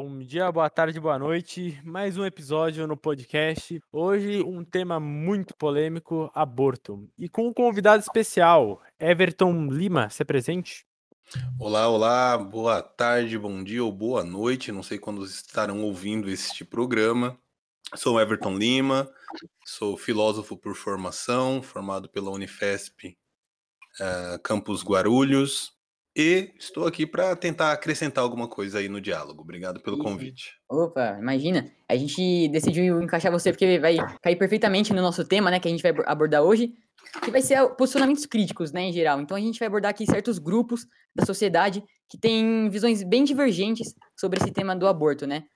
Bom dia, boa tarde, boa noite. Mais um episódio no podcast. Hoje um tema muito polêmico, aborto. E com um convidado especial, Everton Lima, se presente. Olá, olá, boa tarde, bom dia ou boa noite. Não sei quando estarão ouvindo este programa. Sou Everton Lima, sou filósofo por formação, formado pela Unifesp, Campus Guarulhos. E estou aqui para tentar acrescentar alguma coisa aí no diálogo. Obrigado pelo convite. Opa, imagina. A gente decidiu encaixar você porque vai cair perfeitamente no nosso tema, né? Que a gente vai abordar hoje. Que vai ser posicionamentos críticos, né? Em geral. Então a gente vai abordar aqui certos grupos da sociedade que têm visões bem divergentes sobre esse tema do aborto, né?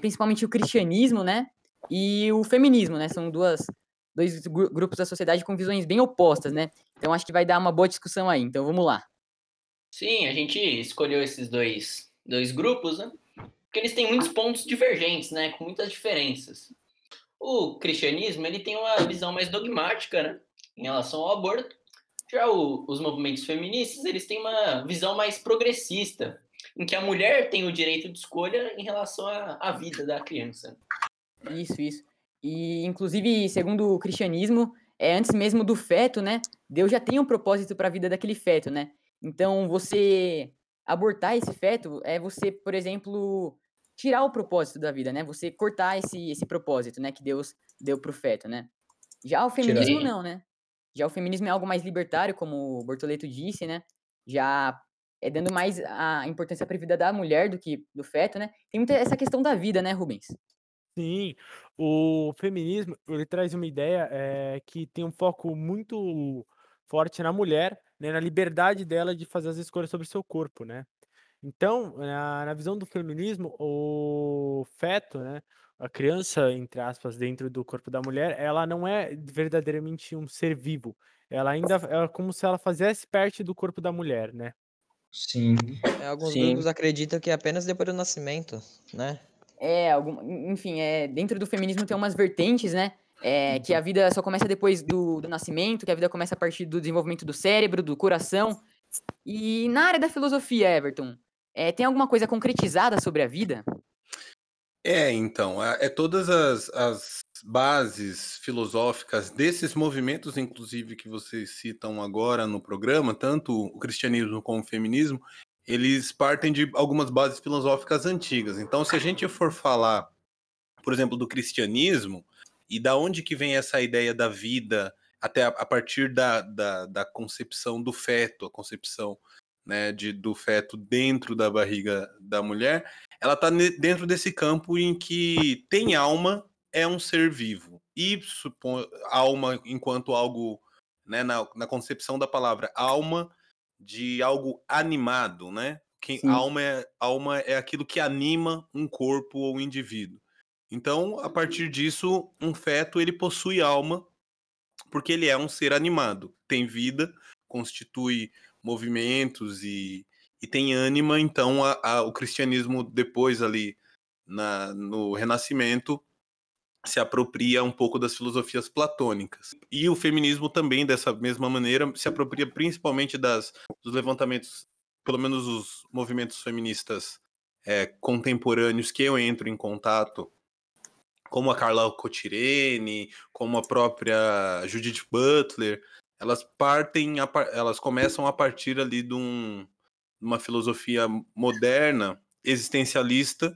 Principalmente o cristianismo, né? E o feminismo, né? São dois grupos da sociedade com visões bem opostas, né? Então acho que vai dar uma boa discussão aí. Então vamos lá. Sim, a gente escolheu esses dois grupos, né? Porque eles têm muitos pontos divergentes, né? Com muitas diferenças. O cristianismo, ele tem uma visão mais dogmática, né? Em relação ao aborto. Já os movimentos feministas, eles têm uma visão mais progressista, em que a mulher tem o direito de escolha em relação à vida da criança. Isso. E, inclusive, segundo o cristianismo, antes mesmo do feto, né? Deus já tem um propósito para a vida daquele feto, né? Então, você abortar esse feto é você, por exemplo, tirar o propósito da vida, né? Você cortar esse propósito, né? Que Deus deu pro feto, né? Já o feminismo não, né? Já o feminismo é algo mais libertário, como o Bortoletto disse, né? Já é dando mais a importância para a vida da mulher do que do feto, né? Tem muita essa questão da vida, né, Rubens? Sim, o feminismo, ele traz uma ideia que tem um foco muito forte na mulher, né, na liberdade dela de fazer as escolhas sobre seu corpo, né? Então, na visão do feminismo, o feto, né, a criança, entre aspas, dentro do corpo da mulher, ela não é verdadeiramente um ser vivo. Ela ainda é como se ela fizesse parte do corpo da mulher, né? Sim. Alguns grupos acreditam que é apenas depois do nascimento, né? Dentro do feminismo tem umas vertentes, né? Que a vida só começa depois do nascimento, que a vida começa a partir do desenvolvimento do cérebro, do coração. E na área da filosofia, Everton, tem alguma coisa concretizada sobre a vida? Todas as bases filosóficas desses movimentos, inclusive, que vocês citam agora no programa, tanto o cristianismo como o feminismo, eles partem de algumas bases filosóficas antigas. Então, se a gente for falar, por exemplo, do cristianismo, e da onde que vem essa ideia da vida, até a partir da concepção do feto, a concepção, né, do feto dentro da barriga da mulher, ela está dentro desse campo em que tem alma, é um ser vivo. E alma enquanto algo, né, na concepção da palavra, alma de algo animado, né? Que alma é aquilo que anima um corpo ou um indivíduo. Então, a partir disso, um feto, ele possui alma, porque ele é um ser animado, tem vida, constitui movimentos e tem ânima. Então, o cristianismo, depois ali no Renascimento, se apropria um pouco das filosofias platônicas. E o feminismo também, dessa mesma maneira, se apropria principalmente dos levantamentos, pelo menos os movimentos feministas contemporâneos que eu entro em contato, como a Carla Cotireni, como a própria Judith Butler, elas começam a partir ali de uma filosofia moderna, existencialista,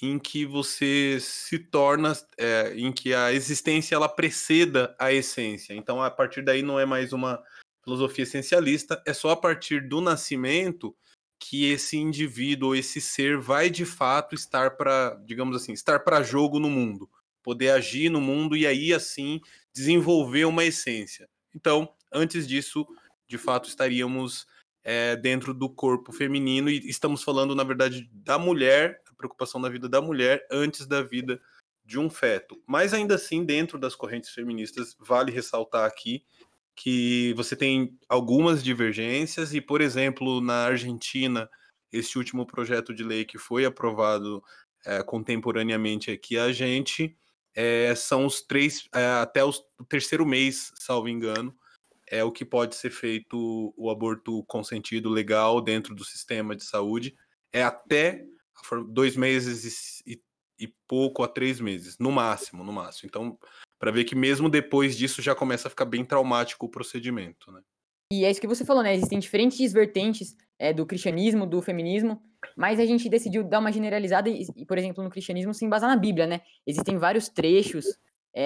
em que você se torna, em que a existência ela preceda a essência. Então, a partir daí não é mais uma filosofia essencialista, é só a partir do nascimento que esse indivíduo, esse ser, vai de fato estar para jogo no mundo, poder agir no mundo e aí, assim, desenvolver uma essência. Então, antes disso, de fato, estaríamos dentro do corpo feminino e estamos falando, na verdade, da mulher, a preocupação da vida da mulher antes da vida de um feto. Mas, ainda assim, dentro das correntes feministas, vale ressaltar aqui que você tem algumas divergências e, por exemplo, na Argentina, esse último projeto de lei que foi aprovado contemporaneamente aqui, a gente são os três, até o terceiro mês, salvo engano, é o que pode ser feito o aborto consentido legal dentro do sistema de saúde, é até 2 meses e pouco a 3 meses, no máximo. Então, para ver que mesmo depois disso já começa a ficar bem traumático o procedimento, né? E é isso que você falou, né? Existem diferentes vertentes do cristianismo, do feminismo, mas a gente decidiu dar uma generalizada e, por exemplo, no cristianismo se embasar na Bíblia, né? Existem vários trechos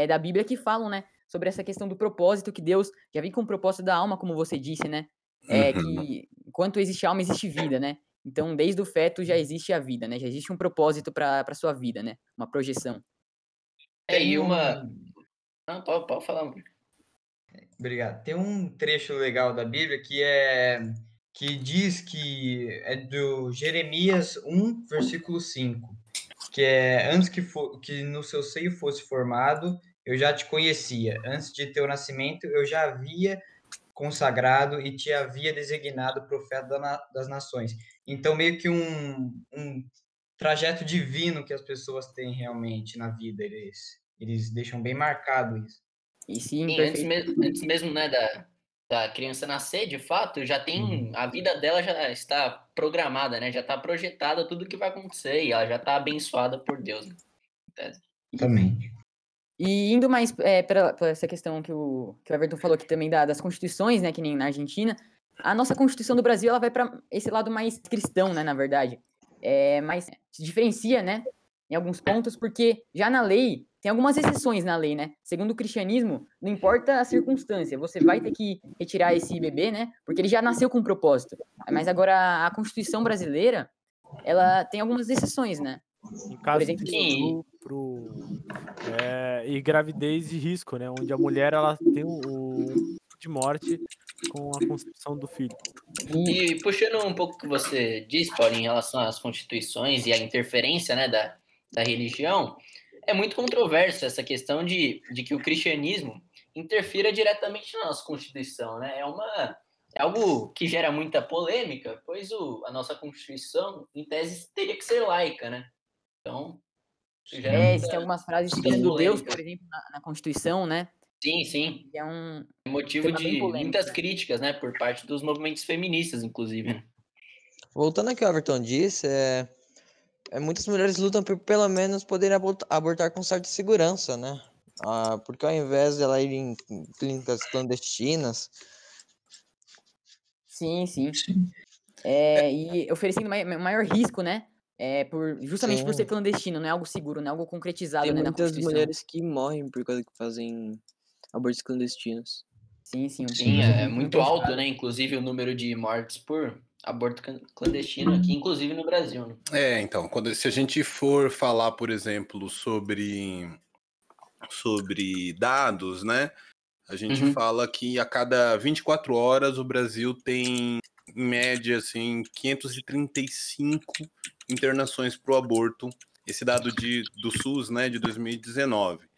da Bíblia que falam, né, sobre essa questão do propósito, que Deus já vem com o propósito da alma, como você disse, né? Que enquanto existe alma, existe vida, né? Então, desde o feto já existe a vida, né? Já existe um propósito para a sua vida, né? Uma projeção. Tem uma... Não, pode falar. Obrigado. Tem um trecho legal da Bíblia que diz que é do Jeremias 1, versículo 5, que é: antes que no seu seio fosse formado, eu já te conhecia. Antes de teu nascimento, eu já havia consagrado e te havia designado profeta das nações. Então, meio que um trajeto divino que as pessoas têm realmente na vida. Eles deixam bem marcado isso. E sim, antes mesmo, né, da criança nascer, de fato, já tem... A vida dela já está programada, né? Já está projetada tudo o que vai acontecer e ela já está abençoada por Deus. Também. E indo mais para essa questão que o Everton falou aqui também das constituições, né? Que nem na Argentina, a nossa Constituição do Brasil, ela vai para esse lado mais cristão, né? Na verdade. Mas se diferencia, né? Em alguns pontos, porque já na lei... Tem algumas exceções na lei, né? Segundo o cristianismo, não importa a circunstância, você vai ter que retirar esse bebê, né? Porque ele já nasceu com um propósito. Mas agora, a Constituição brasileira, ela tem algumas exceções, né? Em caso, por exemplo, de estupro e gravidez de risco, né? Onde a mulher, ela tem o de morte com a concepção do filho. E puxando um pouco o que você disse, Paulo, em relação às constituições e à interferência, né, da religião... É muito controversa essa questão de que o cristianismo interfira diretamente na nossa Constituição, né? É algo que gera muita polêmica, pois a nossa Constituição, em tese, teria que ser laica, né? Então, isso gera tem algumas frases do Deus, por exemplo, na Constituição, né? Sim. É um motivo de muitas críticas, né? Por parte dos movimentos feministas, inclusive. Voltando ao que o Everton disse, muitas mulheres lutam por, pelo menos, poderem abortar com certa segurança, né? Porque ao invés de ela ir em clínicas clandestinas... Sim. E oferecendo maior risco, né? Justamente por ser clandestino, não é algo seguro, não é algo concretizado. Tem, né, na Constituição. Tem muitas mulheres que morrem por causa que fazem abortos clandestinos. Sim, é muito alto, né? Inclusive o número de mortes por... aborto clandestino aqui, inclusive no Brasil, né? Então, se a gente for falar, por exemplo, sobre dados, né? A gente fala que a cada 24 horas o Brasil tem, em média, assim, 535 internações pro aborto. Esse dado do SUS, né, de 2019.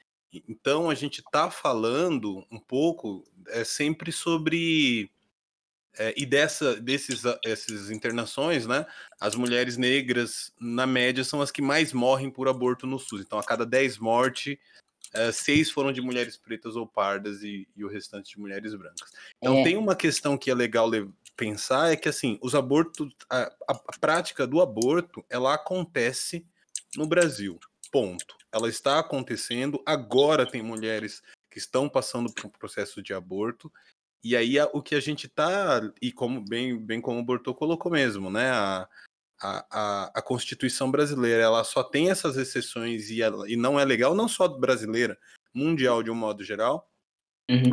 Então, a gente tá falando um pouco sempre sobre... Essas internações, né, as mulheres negras, na média, são as que mais morrem por aborto no SUS. Então, a cada 10 mortes, 6 foram de mulheres pretas ou pardas e o restante de mulheres brancas. Então, tem uma questão que é legal pensar, que assim, os abortos, a prática do aborto, ela acontece no Brasil, ponto. Ela está acontecendo, agora tem mulheres que estão passando por um processo de aborto. E aí o que a gente tá, e como bem como o Bortô colocou mesmo, né, a Constituição brasileira, ela só tem essas exceções e não é legal, não só brasileira, mundial de um modo geral,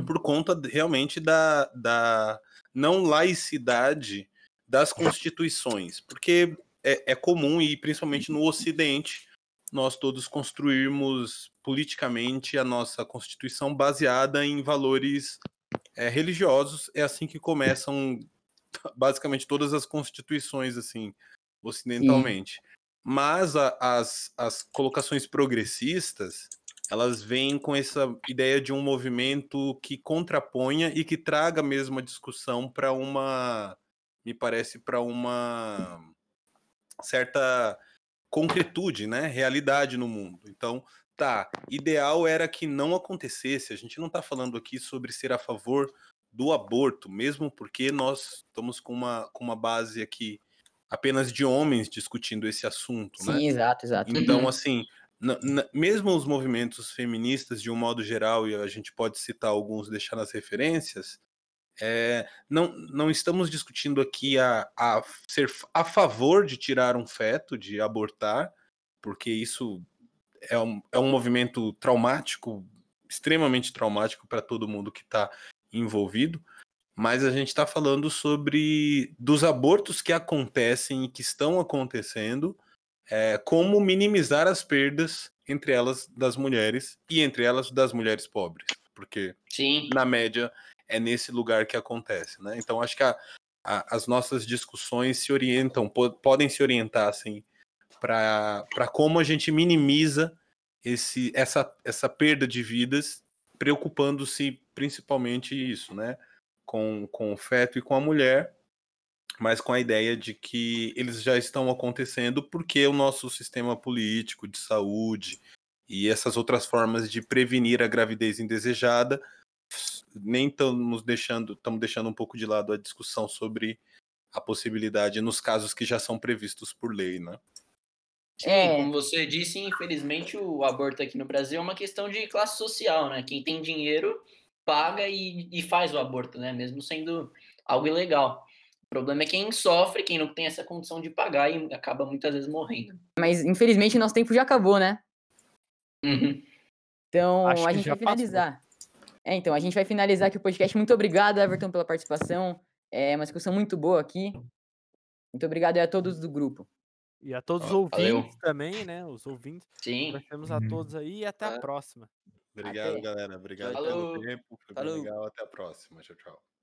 por conta realmente da não laicidade das constituições, porque é comum, e principalmente no Ocidente, nós todos construirmos politicamente a nossa Constituição baseada em valores... religiosos. É assim que começam basicamente todas as constituições, assim, ocidentalmente. Sim. Mas as colocações progressistas, elas vêm com essa ideia de um movimento que contraponha e que traga mesmo a discussão para uma certa concretude, né, realidade no mundo. Então, ideal era que não acontecesse. A gente não está falando aqui sobre ser a favor do aborto, mesmo porque nós estamos com uma base aqui apenas de homens discutindo esse assunto, né? Sim, exato, exato. Então, assim, mesmo os movimentos feministas, de um modo geral, e a gente pode citar alguns, deixar nas referências, não estamos discutindo aqui a ser a favor de tirar um feto, de abortar, porque isso é um movimento traumático, extremamente traumático para todo mundo que está envolvido, mas a gente está falando sobre dos abortos que acontecem e que estão acontecendo, como minimizar as perdas, entre elas das mulheres e entre elas das mulheres pobres, porque Sim. na média é nesse lugar que acontece, né? Então acho que as nossas discussões se orientam, podem se orientar assim, para como a gente minimiza essa perda de vidas, preocupando-se principalmente isso, né? Com o feto e com a mulher, mas com a ideia de que eles já estão acontecendo porque o nosso sistema político de saúde e essas outras formas de prevenir a gravidez indesejada, nem estamos deixando um pouco de lado a discussão sobre a possibilidade nos casos que já são previstos por lei, né? Como você disse, infelizmente o aborto aqui no Brasil é uma questão de classe social, né? Quem tem dinheiro paga e faz o aborto, né? Mesmo sendo algo ilegal. O problema é quem sofre, quem não tem essa condição de pagar e acaba muitas vezes morrendo. Mas infelizmente nosso tempo já acabou, né? Uhum. Então a gente vai finalizar. Então a gente vai finalizar aqui o podcast. Muito obrigado, Everton, pela participação. É uma discussão muito boa aqui. Muito obrigado a todos do grupo. E a todos os ouvintes também, né? Os ouvintes. Sim. Agradecemos a todos aí e até a próxima. Obrigado, galera. Obrigado pelo tempo. Foi bem legal. Até a próxima. Tchau, tchau.